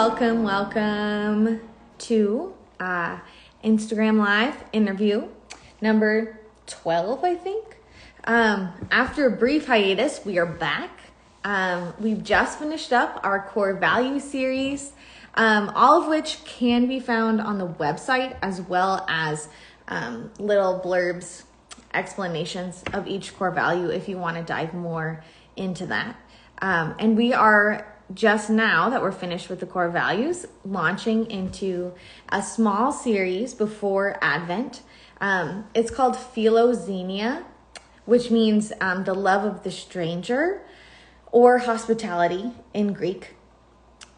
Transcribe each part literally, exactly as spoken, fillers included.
welcome, welcome to uh, Instagram Live interview number twelve, I think. Um, after a brief hiatus, we are back. Um, we've just finished up our core value series, um, all of which can be found on the website as well as um, little blurbs, explanations of each core value if you want to dive more into that. Um, and we are just now that we're finished with the core values, launching into a small series before Advent. Um, it's called philoxenia, which means um, the love of the stranger or hospitality in Greek.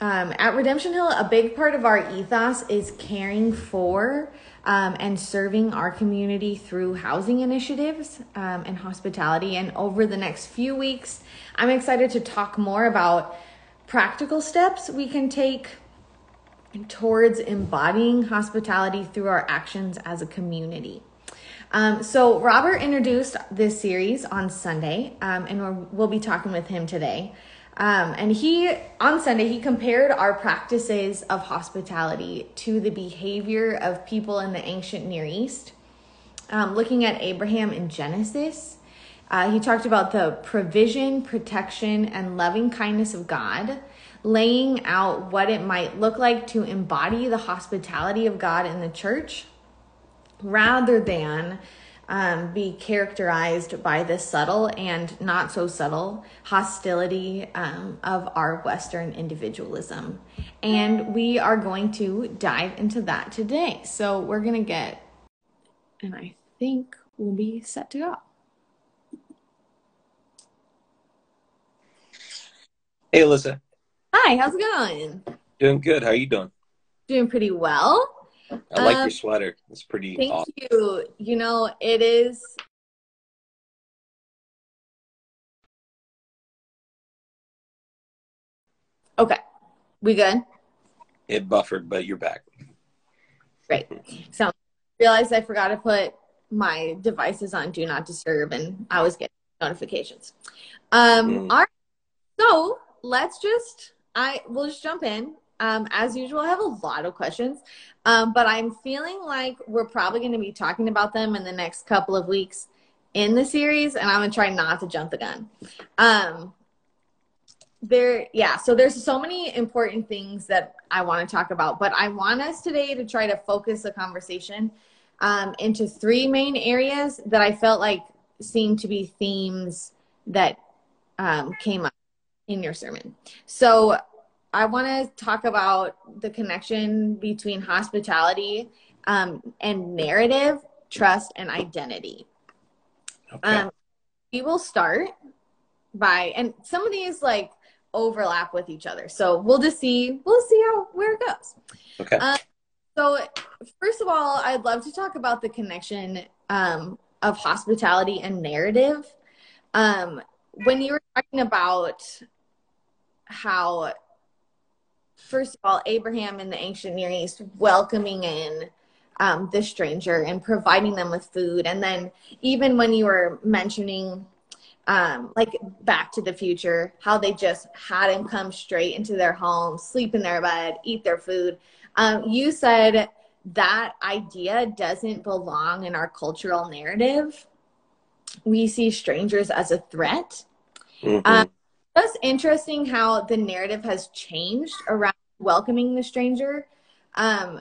Um, at Redemption Hill, a big part of our ethos is caring for um, and serving our community through housing initiatives um, and hospitality. And over the next few weeks, I'm excited to talk more about practical steps we can take towards embodying hospitality through our actions as a community. Um, so Robert introduced this series on Sunday, um, and we're, we'll be talking with him today. Um, and he, on Sunday, he compared our practices of hospitality to the behavior of people in the ancient Near East, um, looking at Abraham in Genesis. Uh, he talked about the provision, protection, and loving kindness of God, laying out what it might look like to embody the hospitality of God in the church rather than um, be characterized by the subtle and not so subtle hostility um, of our Western individualism. And we are going to dive into that today. So we're going to get, and I think we'll be set to go. Hey, Alyssa. Hi, how's it going? Doing good. How are you doing? Doing pretty well. I like um, your sweater. It's pretty thank awesome. Thank you. You know, it is. Okay. We good? It buffered, but you're back. Great. So I realized I forgot to put my devices on Do Not Disturb, and I was getting notifications. Um, mm. All right. So let's just, I will just jump in. Um, as usual, I have a lot of questions, um, but I'm feeling like we're probably going to be talking about them in the next couple of weeks in the series, and I'm going to try not to jump the gun. Um, there, yeah, so there's so many important things that I want to talk about, but I want us today to try to focus the conversation um, into three main areas that I felt like seemed to be themes that um, came up in your sermon. So I want to talk about the connection between hospitality um, and narrative, trust, and identity. Okay. Um, we will start by, and some of these like overlap with each other. So we'll just see, we'll see how, where it goes. Okay. Um, so first of all, I'd love to talk about the connection um, of hospitality and narrative. Um, when you were talking about how, first of all, Abraham in the ancient Near East welcoming in um, the stranger and providing them with food. And then even when you were mentioning um, like Back to the Future, how they just had him come straight into their home, sleep in their bed, eat their food. Um, you said that idea doesn't belong in our cultural narrative. We see strangers as a threat. Mm-hmm. Um, It's interesting how the narrative has changed around welcoming the stranger. Um,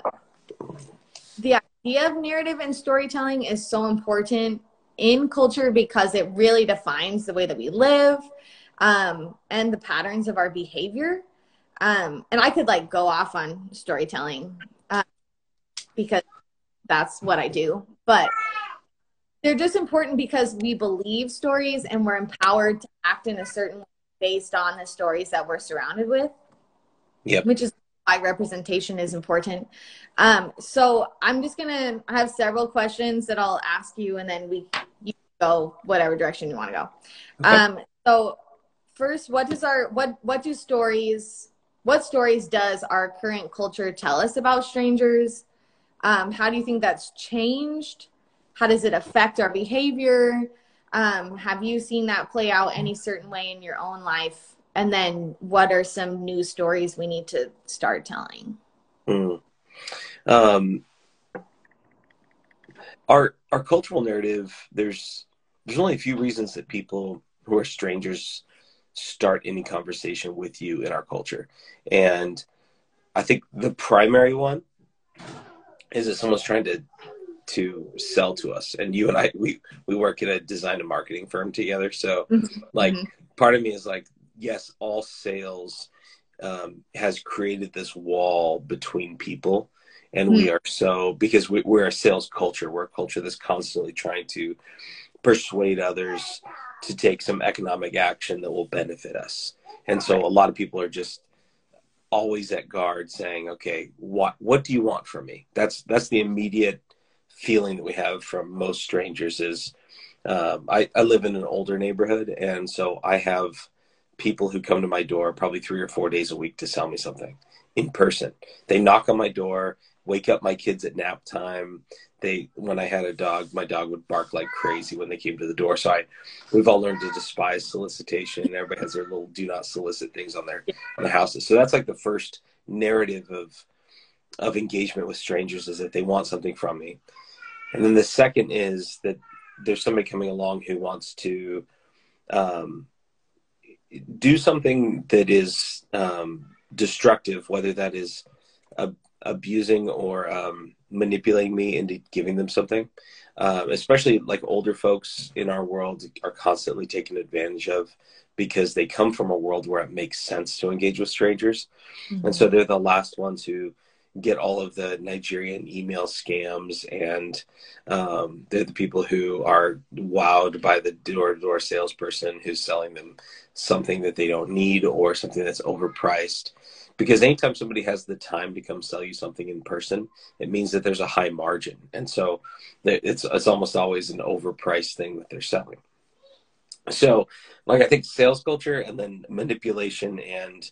the idea of narrative and storytelling is so important in culture because it really defines the way that we live um, and the patterns of our behavior. Um, and I could like go off on storytelling uh, because that's what I do. But they're just important because we believe stories and we're empowered to act in a certain way based on the stories that we're surrounded with, yep. Which is why representation is important. Um, so I'm just gonna have several questions that I'll ask you, and then we you go whatever direction you want to go. Okay. Um, so first, what does our what what do stories what stories does our current culture tell us about strangers? Um, how do you think that's changed? How does it affect our behavior? Um, have you seen that play out any certain way in your own life And then what are some new stories we need to start telling? Mm. Um, our our cultural narrative, there's there's only a few reasons that people who are strangers start any conversation with you in our culture. And I think the primary one is that someone's trying to to sell to us. And you and I, we, we work at a design and marketing firm together. So like part of me is like, yes, all sales um, has created this wall between people. And mm-hmm. we are so, because we, we're a sales culture, we're a culture that's constantly trying to persuade others to take some economic action that will benefit us. And so a lot of people are just always at guard saying, okay, what what do you want from me? That's that's the immediate feeling that we have from most strangers is, um, I, I live in an older neighborhood. And so I have people who come to my door probably three or four days a week to sell me something in person. They knock on my door, wake up my kids at nap time. They, when I had a dog, my dog would bark like crazy when they came to the door. So I, we've all learned to despise solicitation. And everybody has their little do not solicit things on their, on their houses. So that's like the first narrative of, of engagement with strangers, is that they want something from me. And then the second is that there's somebody coming along who wants to um, do something that is um, destructive, whether that is ab- abusing or um, manipulating me into giving them something. Uh, especially like older folks in our world are constantly taken advantage of because they come from a world where it makes sense to engage with strangers. Mm-hmm. And so they're the last ones who get all of the Nigerian email scams, and um, they're the people who are wowed by the door-to-door salesperson who's selling them something that they don't need or something that's overpriced. Because anytime somebody has the time to come sell you something in person, it means that there's a high margin. And so it's it's almost always an overpriced thing that they're selling. So like I think sales culture and then manipulation and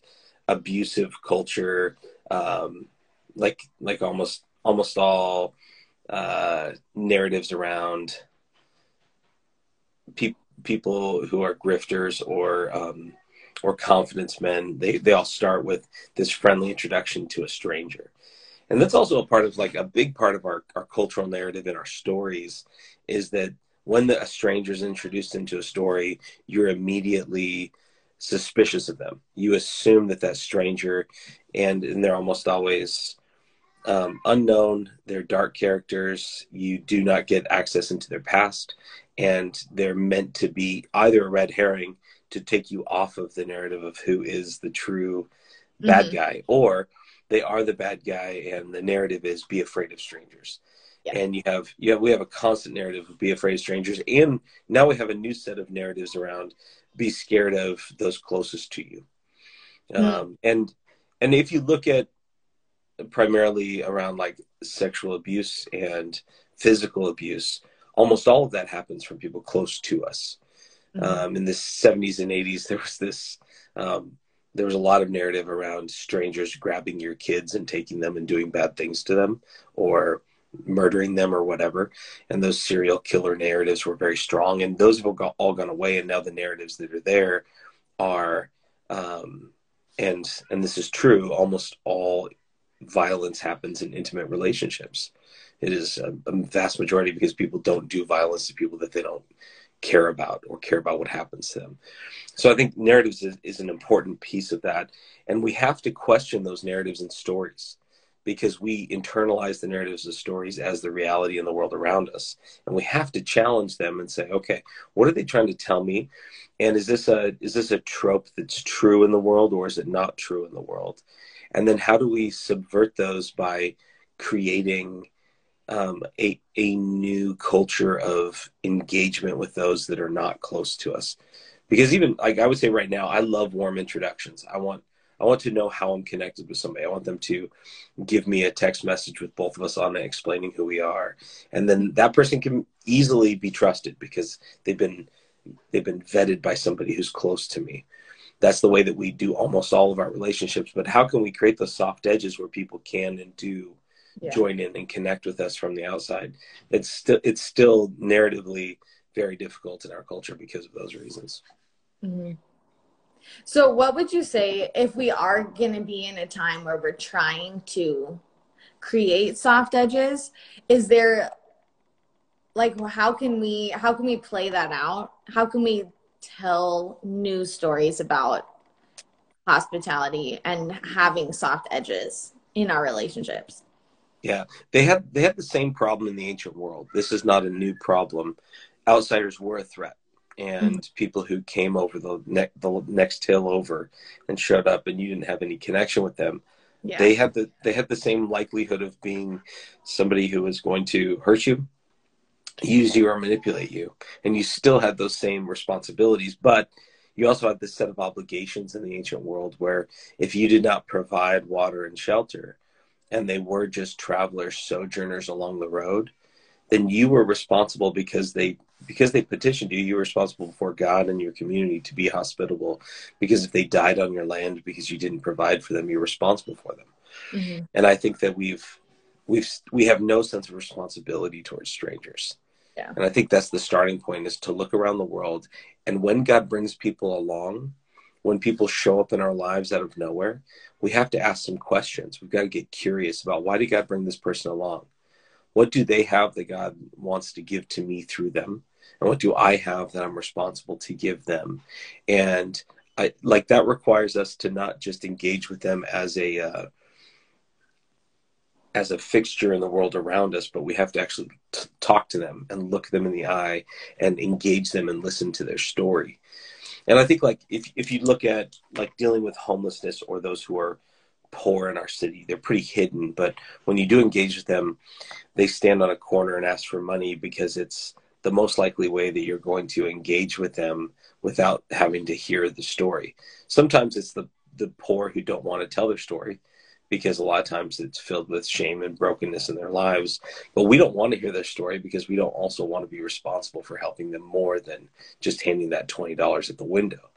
abusive culture, um, like like almost almost all uh, narratives around pe- people who are grifters or um, or confidence men, they, they all start with this friendly introduction to a stranger. And that's also a part of like a big part of our, our cultural narrative in our stories is that when the, a stranger is introduced into a story, you're immediately suspicious of them. You assume that that stranger, and, and they're almost always Um, unknown, they're dark characters, you do not get access into their past, and they're meant to be either a red herring to take you off of the narrative of who is the true bad mm-hmm. guy, or they are the bad guy and the narrative is be afraid of strangers. Yeah. And you have, you have, we have a constant narrative of be afraid of strangers, and now we have a new set of narratives around be scared of those closest to you. Mm-hmm. Um, and, and if you look at primarily around like sexual abuse and physical abuse, almost all of that happens from people close to us. Mm-hmm. Um, in the seventies and eighties, there was this, um, there was a lot of narrative around strangers grabbing your kids and taking them and doing bad things to them or murdering them or whatever. And those serial killer narratives were very strong. And those have all gone away. And now the narratives that are there are, um, and, and this is true, almost all violence happens in intimate relationships. It is a, a vast majority because people don't do violence to people that they don't care about or care about what happens to them. So I think narratives is, is an important piece of that. And we have to question those narratives and stories because we internalize the narratives and stories as the reality in the world around us. And we have to challenge them and say, okay, what are they trying to tell me? And is this a, is this a trope that's true in the world or is it not true in the world? And then how do we subvert those by creating um, a, a new culture of engagement with those that are not close to us? Because even like I would say right now, I love warm introductions. I want, I want to know how I'm connected with somebody. I want them to give me a text message with both of us on it, explaining who we are. And then that person can easily be trusted because they've been, they've been vetted by somebody who's close to me. That's the way that we do almost all of our relationships. But how can we create those soft edges where people can and do yeah. join in and connect with us from the outside? It's still it's still narratively very difficult in our culture because of those reasons. Mm-hmm. So what would you say if we are going to be in a time where we're trying to create soft edges? Is there, like, how can we, how can we play that out? How can we tell new stories about hospitality and having soft edges in our relationships? Yeah, they have, they have the same problem in the ancient world. This is not a new problem. Outsiders were a threat. And mm-hmm. people who came over the, ne- the next hill over and showed up, and you didn't have any connection with them. Yeah. They had the they had the same likelihood of being somebody who was going to hurt you, use you, or manipulate you. And you still had those same responsibilities, but you also had this set of obligations in the ancient world where if you did not provide water and shelter, and they were just travelers, sojourners along the road, then you were responsible because they. Because they petitioned you, you were responsible before God and your community to be hospitable. Because if they died on your land because you didn't provide for them, you're responsible for them. Mm-hmm. And I think that we've, we've, we have no sense of responsibility towards strangers. Yeah. And I think that's the starting point, is to look around the world. And when God brings people along, when people show up in our lives out of nowhere, we have to ask some questions. We've got to get curious about, why did God bring this person along? What do they have that God wants to give to me through them? And what do I have that I'm responsible to give them? And I, like, that requires us to not just engage with them as a uh, as a fixture in the world around us, but we have to actually t- talk to them and look them in the eye and engage them and listen to their story. And I think, like, if if you look at, like, dealing with homelessness or those who are poor in our city, they're pretty hidden. But when you do engage with them, they stand on a corner and ask for money because it's the most likely way that you're going to engage with them without having to hear the story. Sometimes it's the, the poor who don't want to tell their story, because a lot of times it's filled with shame and brokenness in their lives. But we don't want to hear their story because we don't also want to be responsible for helping them more than just handing that twenty dollars at the window.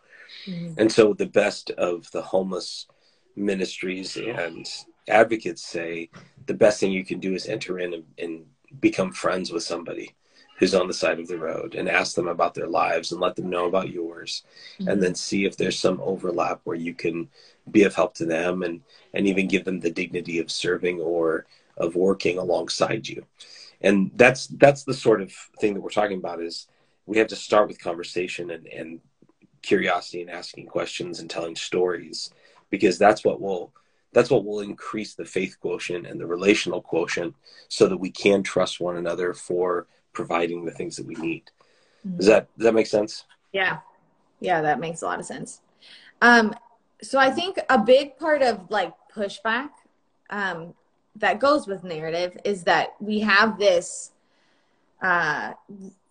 Mm-hmm. And so the best of the homeless ministries and advocates say the best thing you can do is enter in and, and become friends with somebody who's on the side of the road and ask them about their lives and let them know about yours. Mm-hmm. And then see if there's some overlap where you can be of help to them and, and even give them the dignity of serving or of working alongside you. And that's, that's the sort of thing that we're talking about, is we have to start with conversation and, and curiosity and asking questions and telling stories, because that's what will, that's what will increase the faith quotient and the relational quotient so that we can trust one another for providing the things that we need. Does that, does that make sense? Yeah. Yeah. That makes a lot of sense. Um, so I think a big part of, like, pushback um, that goes with narrative is that we have this, uh,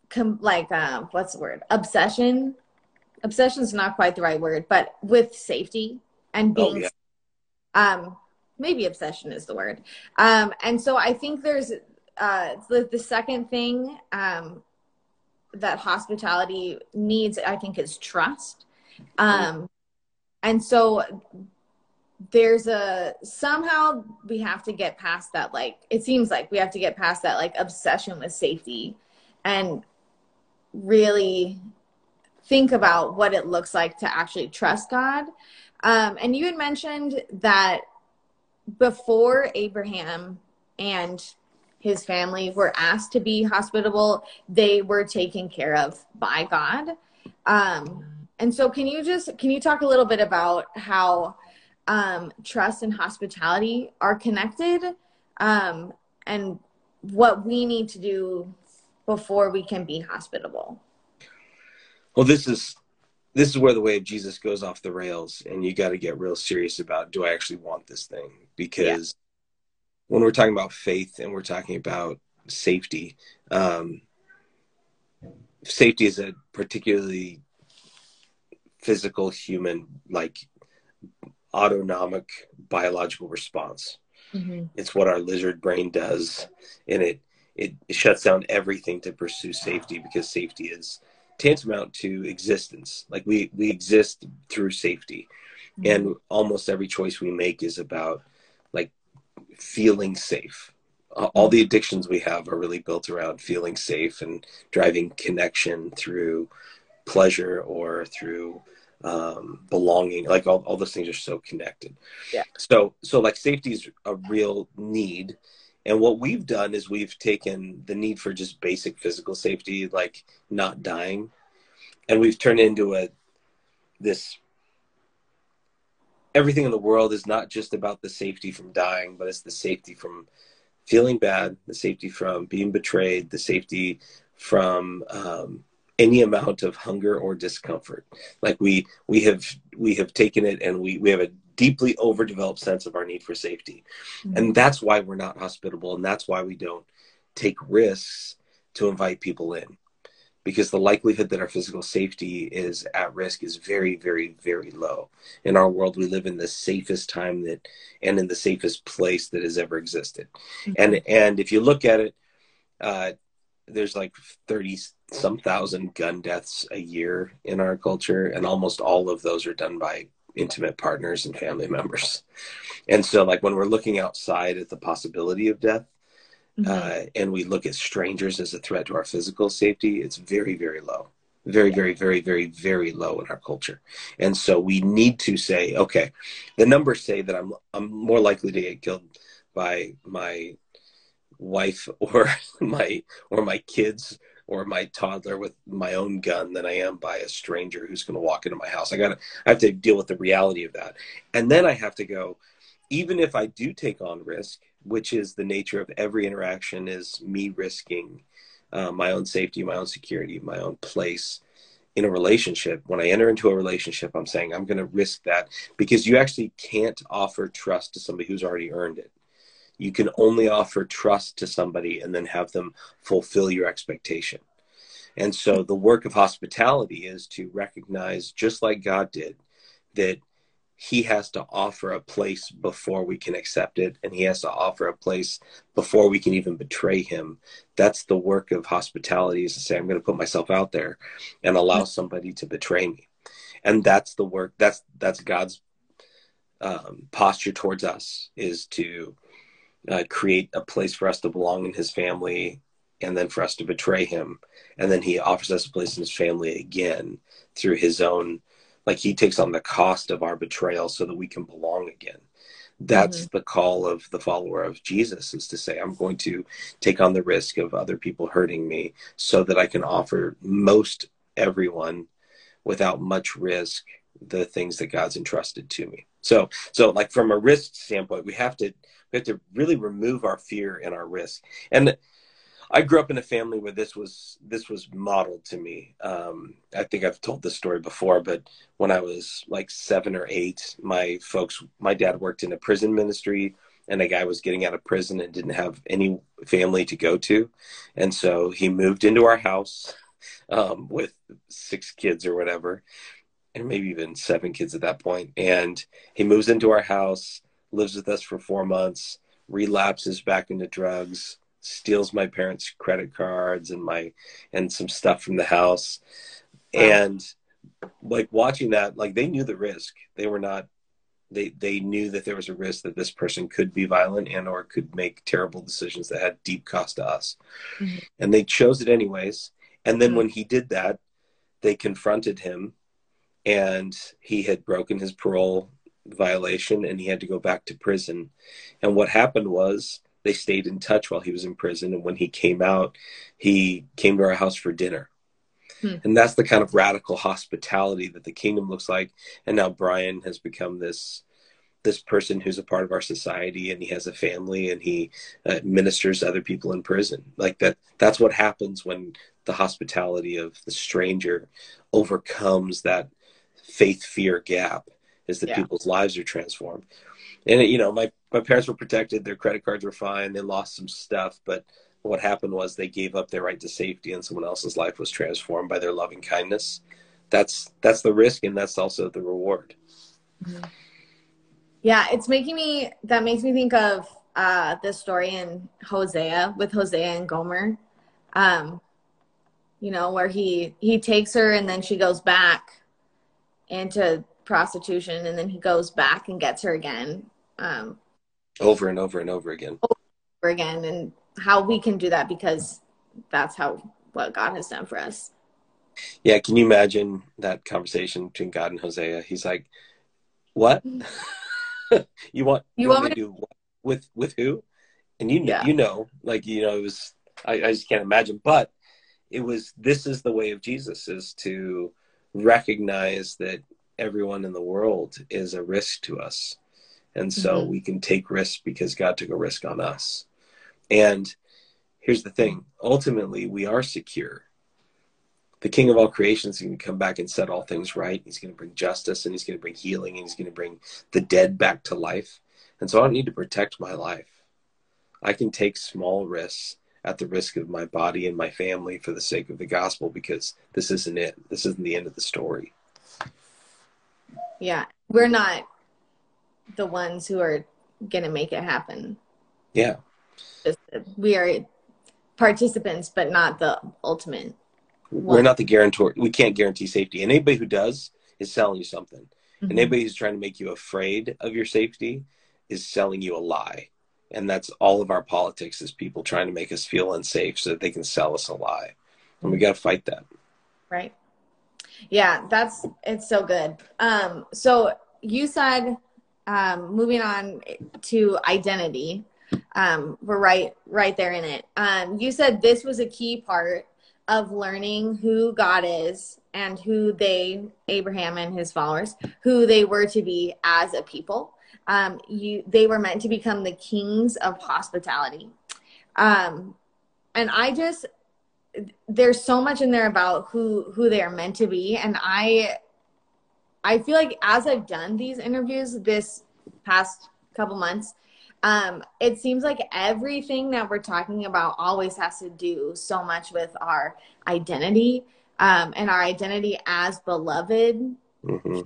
com- like, uh, what's the word? Obsession. Obsession is not quite the right word, but with safety and being, oh, yeah. um, maybe obsession is the word. Um, and so I think there's, Uh, the, the second thing um, that hospitality needs, I think, is trust. Um, and so there's a, somehow we have to get past that, like, it seems like we have to get past that, like, obsession with safety and really think about what it looks like to actually trust God. Um, and you had mentioned that before Abraham and his family were asked to be hospitable, they were taken care of by God. Um, and so can you just, can you talk a little bit about how um, trust and hospitality are connected, um, and what we need to do before we can be hospitable? Well, this is, this is where the way of Jesus goes off the rails, and you got to get real serious about, do I actually want this thing? Because yeah. When we're talking about faith and we're talking about safety, um, safety is a particularly physical, human, like, autonomic, biological response. Mm-hmm. It's what our lizard brain does, and it, it shuts down everything to pursue safety, because safety is tantamount to existence. Like, we, we exist through safety. Mm-hmm. And almost every choice we make is about feeling safe. Uh, all the addictions we have are really built around feeling safe and driving connection through pleasure or through um, belonging, like all, all those things are so connected. Yeah. So, so like safety is a real need. And what we've done is we've taken the need for just basic physical safety, like not dying, and we've turned it into a, this, everything in the world is not just about the safety from dying, but it's the safety from feeling bad, the safety from being betrayed, the safety from um, any amount of hunger or discomfort. Like we, we have, we have taken it, and we, we have a deeply overdeveloped sense of our need for safety. Mm-hmm. And that's why we're not hospitable. And that's why we don't take risks to invite people in, because the likelihood that our physical safety is at risk is very, very, very low. In our world, we live in the safest time that, and in the safest place that has ever existed. Mm-hmm. And, and if you look at it, uh, there's like thirty some thousand gun deaths a year in our culture. And almost all of those are done by intimate partners and family members. And so like when we're looking outside at the possibility of death, mm-hmm. uh, and we look at strangers as a threat to our physical safety, it's very, very low, very, yeah. very, very, very, very low in our culture. And so we need to say, okay, the numbers say that I'm, I'm more likely to get killed by my wife or my, or my kids or my toddler with my own gun than I am by a stranger who's going to walk into my house. I gotta, I have to deal with the reality of that. And then I have to go, even if I do take on risk, which is the nature of every interaction, is me risking uh, my own safety, my own security, my own place in a relationship. When I enter into a relationship, I'm saying I'm going to risk that, because you actually can't offer trust to somebody who's already earned it. You can only offer trust to somebody and then have them fulfill your expectation. And so the work of hospitality is to recognize, just like God did, that he has to offer a place before we can accept it. And he has to offer a place before we can even betray him. That's the work of hospitality, is to say, I'm going to put myself out there and allow somebody to betray me. And that's the work. That's, that's God's um, posture towards us, is to Uh, create a place for us to belong in his family, and then for us to betray him. And then he offers us a place in his family again through his own, like he takes on the cost of our betrayal so that we can belong again. That's mm-hmm. the call of the follower of Jesus, is to say, I'm going to take on the risk of other people hurting me so that I can offer most everyone without much risk the things that God's entrusted to me. So, so like from a risk standpoint, we have to, we have to really remove our fear and our risk. And I grew up in a family where this was, this was modeled to me. Um, I think I've told this story before, but when I was like seven or eight, my folks, my dad worked in a prison ministry, and a guy was getting out of prison and didn't have any family to go to. And so he moved into our house um, with six kids or whatever, and maybe even seven kids at that point. And he moves into our house, lives with us for four months, relapses back into drugs, steals my parents' credit cards and my, and some stuff from the house. Wow. And like watching that, like they knew the risk. They were not, they, they knew that there was a risk that this person could be violent and, or could make terrible decisions that had deep cost to us. Mm-hmm. And they chose it anyways. And then mm-hmm. when he did that, they confronted him, and he had broken his parole violation, and he had to go back to prison. And what happened was they stayed in touch while he was in prison, and when he came out, he came to our house for dinner. Hmm. And that's the kind of radical hospitality that the kingdom looks like. And now Brian has become this this person who's a part of our society, and he has a family, and he uh, ministers to other people in prison. Like that that's what happens when the hospitality of the stranger overcomes that faith fear gap, is that yeah. people's lives are transformed. And, you know, my, my parents were protected. Their credit cards were fine. They lost some stuff. But what happened was they gave up their right to safety, and someone else's life was transformed by their loving kindness. That's, that's the risk. And that's also the reward. Mm-hmm. Yeah. It's making me, that makes me think of uh, this story in Hosea, with Hosea and Gomer, um, you know, where he, he takes her, and then she goes back into prostitution, and then he goes back and gets her again, um over and over and over again over and over again and how we can do that, because that's how what God has done for us. Yeah, can you imagine that conversation between God and Hosea? He's like, what? you want you, you want me to do what? with with who? And you yeah. you know, like you know, it was I, I just can't imagine. But it was this is the way of Jesus, is to recognize that everyone in the world is a risk to us. And so mm-hmm. we can take risks because God took a risk on us. And here's the thing. Ultimately, we are secure. The King of all creation is going to come back and set all things right. He's going to bring justice, and he's going to bring healing, and he's going to bring the dead back to life. And so I don't need to protect my life. I can take small risks at the risk of my body and my family for the sake of the gospel, because this isn't it. This isn't the end of the story. Yeah, we're not the ones who are going to make it happen. Yeah. We are participants, but not the ultimate one. We're not the guarantor. We can't guarantee safety. And anybody who does is selling you something. Mm-hmm. And anybody who's trying to make you afraid of your safety is selling you a lie. And that's all of our politics, is people trying to make us feel unsafe so that they can sell us a lie. And we got to fight that. Right. Yeah, that's, it's so good. Um, so you said, um, moving on to identity, um, we're right, right there in it. Um, you said this was a key part of learning who God is and who they, Abraham and his followers, who they were to be as a people. Um, you, they were meant to become the kings of hospitality. Um, and I just, there's so much in there about who, who they are meant to be. And I, I feel like as I've done these interviews this past couple months, um, it seems like everything that we're talking about always has to do so much with our identity, um, and our identity as beloved, mm-hmm.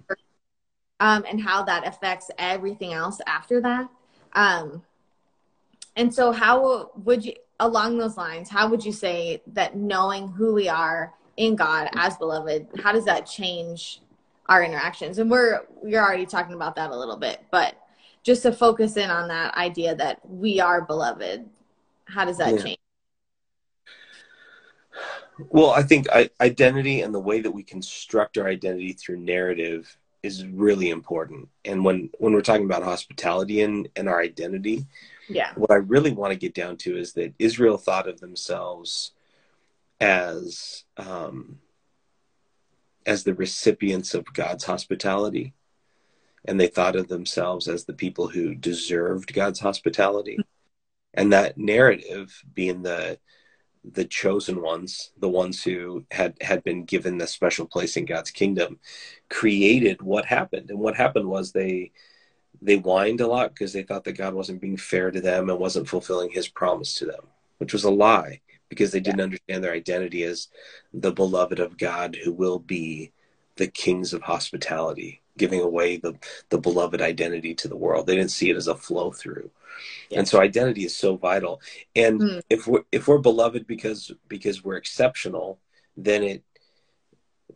um, and how that affects everything else after that. Um, and so how would you, along those lines, how would you say that knowing who we are in God as beloved, how does that change our interactions? And we're we're already talking about that a little bit, but just to focus in on that idea that we are beloved, how does that yeah. change? Well, I think I, identity and the way that we construct our identity through narrative is really important. And when, when we're talking about hospitality and, and our identity, yeah, what I really want to get down to is that Israel thought of themselves as um, as the recipients of God's hospitality. And they thought of themselves as the people who deserved God's hospitality. And that narrative being the the chosen ones, the ones who had, had been given the special place in God's kingdom, created what happened. And what happened was they they whined a lot because they thought that God wasn't being fair to them and wasn't fulfilling his promise to them, which was a lie, because they didn't yeah. understand their identity as the beloved of God who will be the kings of hospitality, giving away the, the beloved identity to the world. They didn't see it as a flow through. Yeah. And so identity is so vital. And mm. if we're, if we're beloved because, because we're exceptional, then it,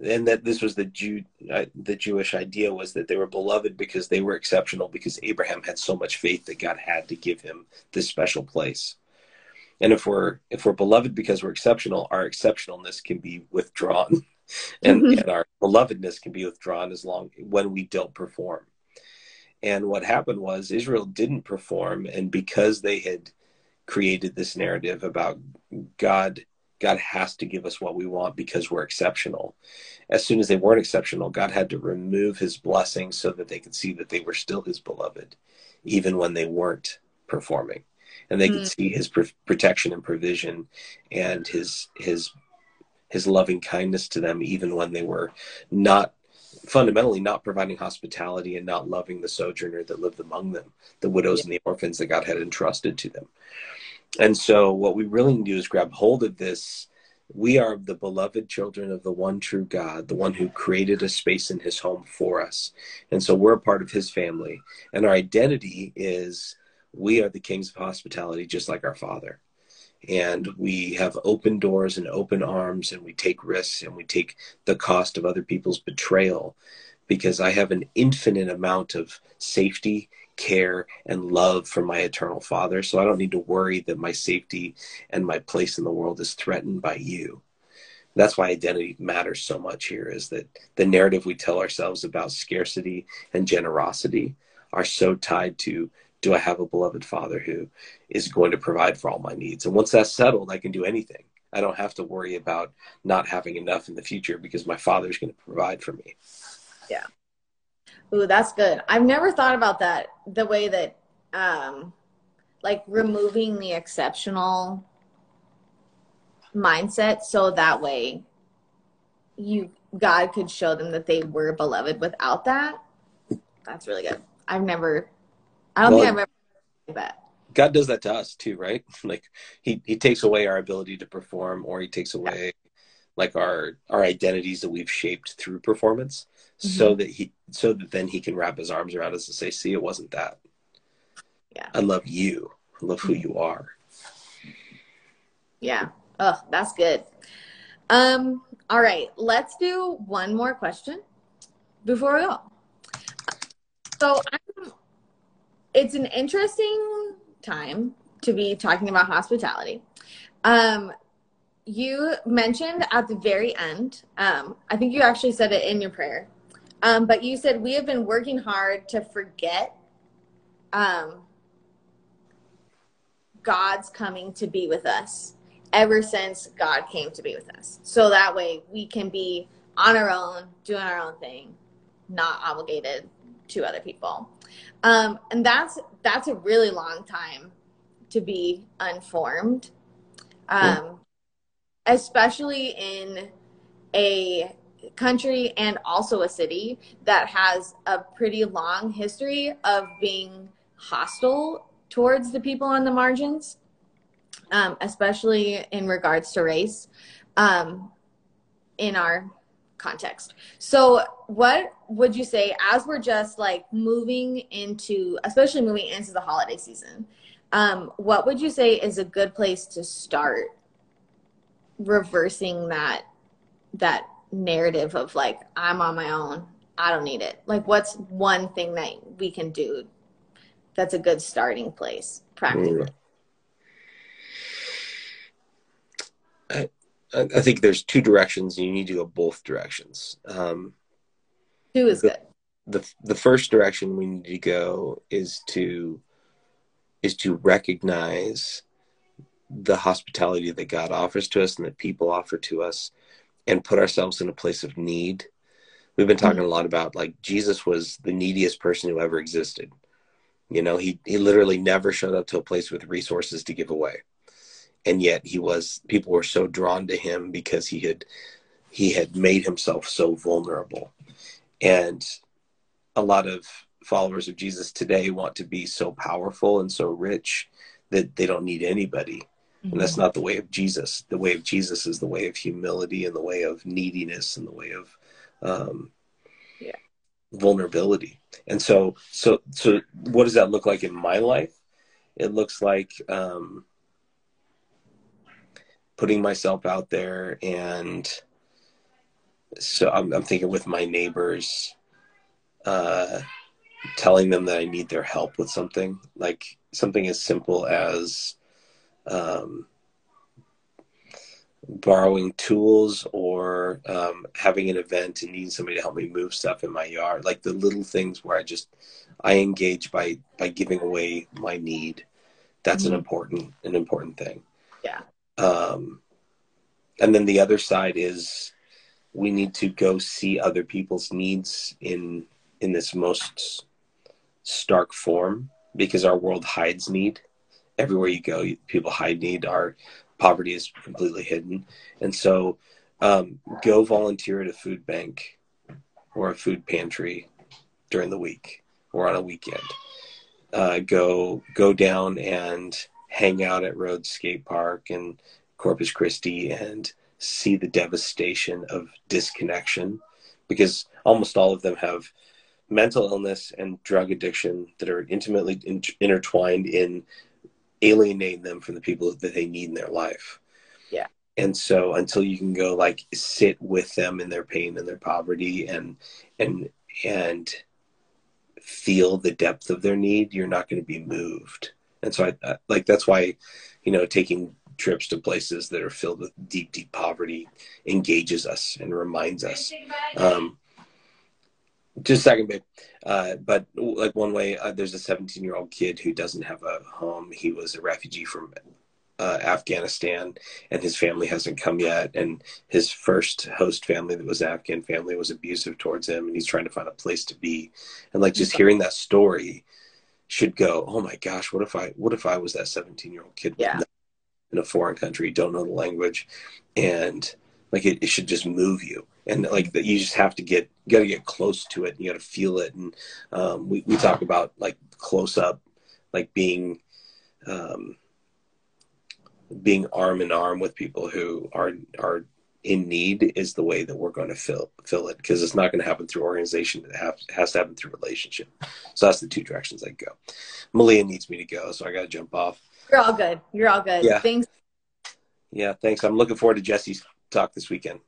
and that this was the Jew, uh, the Jewish idea was that they were beloved because they were exceptional, because Abraham had so much faith that God had to give him this special place. And if we're, if we're beloved because we're exceptional, our exceptionalness can be withdrawn and, mm-hmm. and our belovedness can be withdrawn as long when we don't perform. And what happened was Israel didn't perform. And because they had created this narrative about God, God has to give us what we want because we're exceptional. As soon as they weren't exceptional, God had to remove his blessing so that they could see that they were still his beloved, even when they weren't performing. And they could see his pr- protection and provision and his, his, his loving kindness to them, even when they were not fundamentally not providing hospitality and not loving the sojourner that lived among them, the widows yeah. and the orphans that God had entrusted to them. And so what we really need to do is grab hold of this. We are the beloved children of the one true God, the one who created a space in his home for us. And so we're a part of his family, and our identity is, we are the kings of hospitality, just like our Father. And we have open doors and open arms, and we take risks, and we take the cost of other people's betrayal, because I have an infinite amount of safety, care, and love for my eternal Father. So I don't need to worry that my safety and my place in the world is threatened by you. that's why identity matters so much here, is that the narrative we tell ourselves about scarcity and generosity are so tied to, do I have a beloved father who is going to provide for all my needs? And once that's settled, I can do anything. I don't have to worry about not having enough in the future because my father's going to provide for me. Yeah. Ooh, that's good. I've never thought about that, the way that, um, like removing the exceptional mindset. So that way you, God could show them that they were beloved without that. That's really good. I've never, I don't well, think I've ever heard that. God does that to us too, right? Like he, he takes away our ability to perform, or he takes away yeah. like our, our identities that we've shaped through performance. Mm-hmm. So that he, so that then he can wrap his arms around us and say, see, it wasn't that. Yeah. I love you. I love who you are. Yeah. Oh, that's good. Um, all right, let's do one more question before we go. So I'm, it's an interesting time to be talking about hospitality. Um, you mentioned at the very end, um, I think you actually said it in your prayer, um, but you said we have been working hard to forget um, God's coming to be with us ever since God came to be with us. So that way we can be on our own, doing our own thing, not obligated to other people. Um, and that's, that's a really long time to be unformed. Um, mm-hmm. Especially in a country and also a city that has a pretty long history of being hostile towards the people on the margins. Um, especially in regards to race, um, in our context. So what would you say, as we're just like moving into, especially moving into the holiday season, um, what would you say is a good place to start reversing that, that narrative of like, I'm on my own, I don't need it? Like, what's one thing that we can do that's a good starting place practically? Mm. I, I think there's two directions, and you need to go both directions. Um, Two is the, good. The, the first direction we need to go is to, is to recognize the hospitality that God offers to us and that people offer to us, and put ourselves in a place of need. We've been talking mm-hmm. a lot about, like, Jesus was the neediest person who ever existed. You know, he, he literally never showed up to a place with resources to give away. And yet he was, people were so drawn to him because he had, he had made himself so vulnerable. And a lot of followers of Jesus today want to be so powerful and so rich that they don't need anybody. Mm-hmm. And that's not the way of Jesus. The way of Jesus is the way of humility, and the way of neediness, and the way of um, yeah. vulnerability. And so, so, so what does that look like in my life? It looks like, um, putting myself out there. And so I'm, I'm thinking with my neighbors, uh, telling them that I need their help with something, like something as simple as um, borrowing tools, or um, having an event and needing somebody to help me move stuff in my yard. Like the little things where I just, I engage by, by giving away my need. That's mm-hmm. an important, an important thing. Yeah. Um, and then the other side is we need to go see other people's needs in, in this most stark form, because our world hides need. Everywhere you go, people hide need. Our poverty is completely hidden. And so, um, go volunteer at a food bank or a food pantry during the week or on a weekend. Uh, go, go down and hang out at Rhodes Skate Park and Corpus Christi and see the devastation of disconnection, because almost all of them have mental illness and drug addiction that are intimately in- intertwined in alienating them from the people that they need in their life. Yeah. And so until you can go like sit with them in their pain and their poverty and, and, and feel the depth of their need, you're not going to be moved. And so I, like, that's why, you know, taking trips to places that are filled with deep, deep poverty engages us and reminds us. Um, just a second, babe. Uh, but like one way, uh, there's a seventeen year old kid who doesn't have a home. He was a refugee from Uh, Afghanistan, and his family hasn't come yet, and his first host family that was Afghan family was abusive towards him, and he's trying to find a place to be. And like just hearing that story should go, oh my gosh, what if I what if I was that seventeen year old kid yeah. in a foreign country, don't know the language, and like it, it should just move you. And like that, you just have to get you gotta get close to it, and you gotta feel it. And um, we, we talk about like close up, like being um being arm in arm with people who are are in need is the way that we're going to fill fill it, because it's not going to happen through organization. It has, has to happen through relationship. So that's the two directions I go. Malia needs me to go, so I got to jump off. You're all good. You're all good. Yeah. Thanks. Yeah, thanks. I'm looking forward to Jesse's talk this weekend.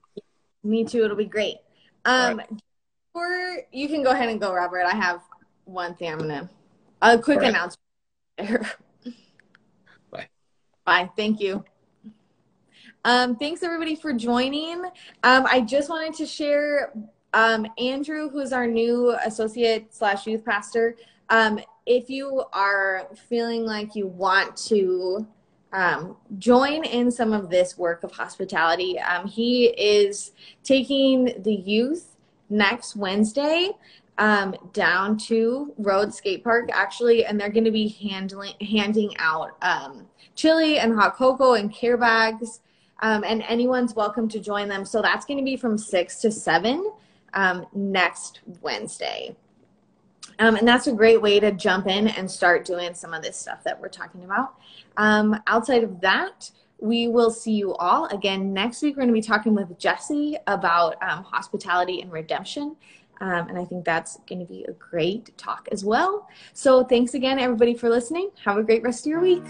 Me too. It'll be great. Um, right. Or you can go ahead and go, Robert. I have one thing I'm gonna a quick right. announcement. Bye. Thank you. Um, thanks, everybody, for joining. Um, I just wanted to share um, Andrew, who's our new associate slash youth pastor. Um, if you are feeling like you want to um, join in some of this work of hospitality, um, he is taking the youth next Wednesday um, down to Rhodes Skate Park, actually, and they're going to be handling handing out um, chili and hot cocoa and care bags, um, and anyone's welcome to join them. So that's going to be from six to seven um, next Wednesday. Um, and that's a great way to jump in and start doing some of this stuff that we're talking about. Um, outside of that, we will see you all again next week. We're going to be talking with Jesse about um, hospitality and redemption. Um, and I think that's going to be a great talk as well. So thanks again, everybody, for listening. Have a great rest of your week.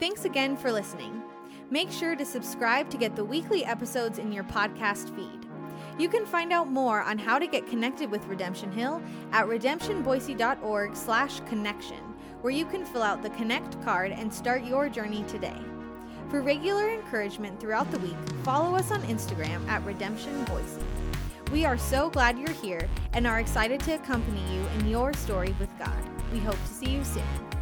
Thanks again for listening. Make sure to subscribe to get the weekly episodes in your podcast feed. You can find out more on how to get connected with Redemption Hill at redemptionboise.org slash connection, where you can fill out the Connect card and start your journey today. For regular encouragement throughout the week, follow us on Instagram at Redemption Boise. We are so glad you're here and are excited to accompany you in your story with God. We hope to see you soon.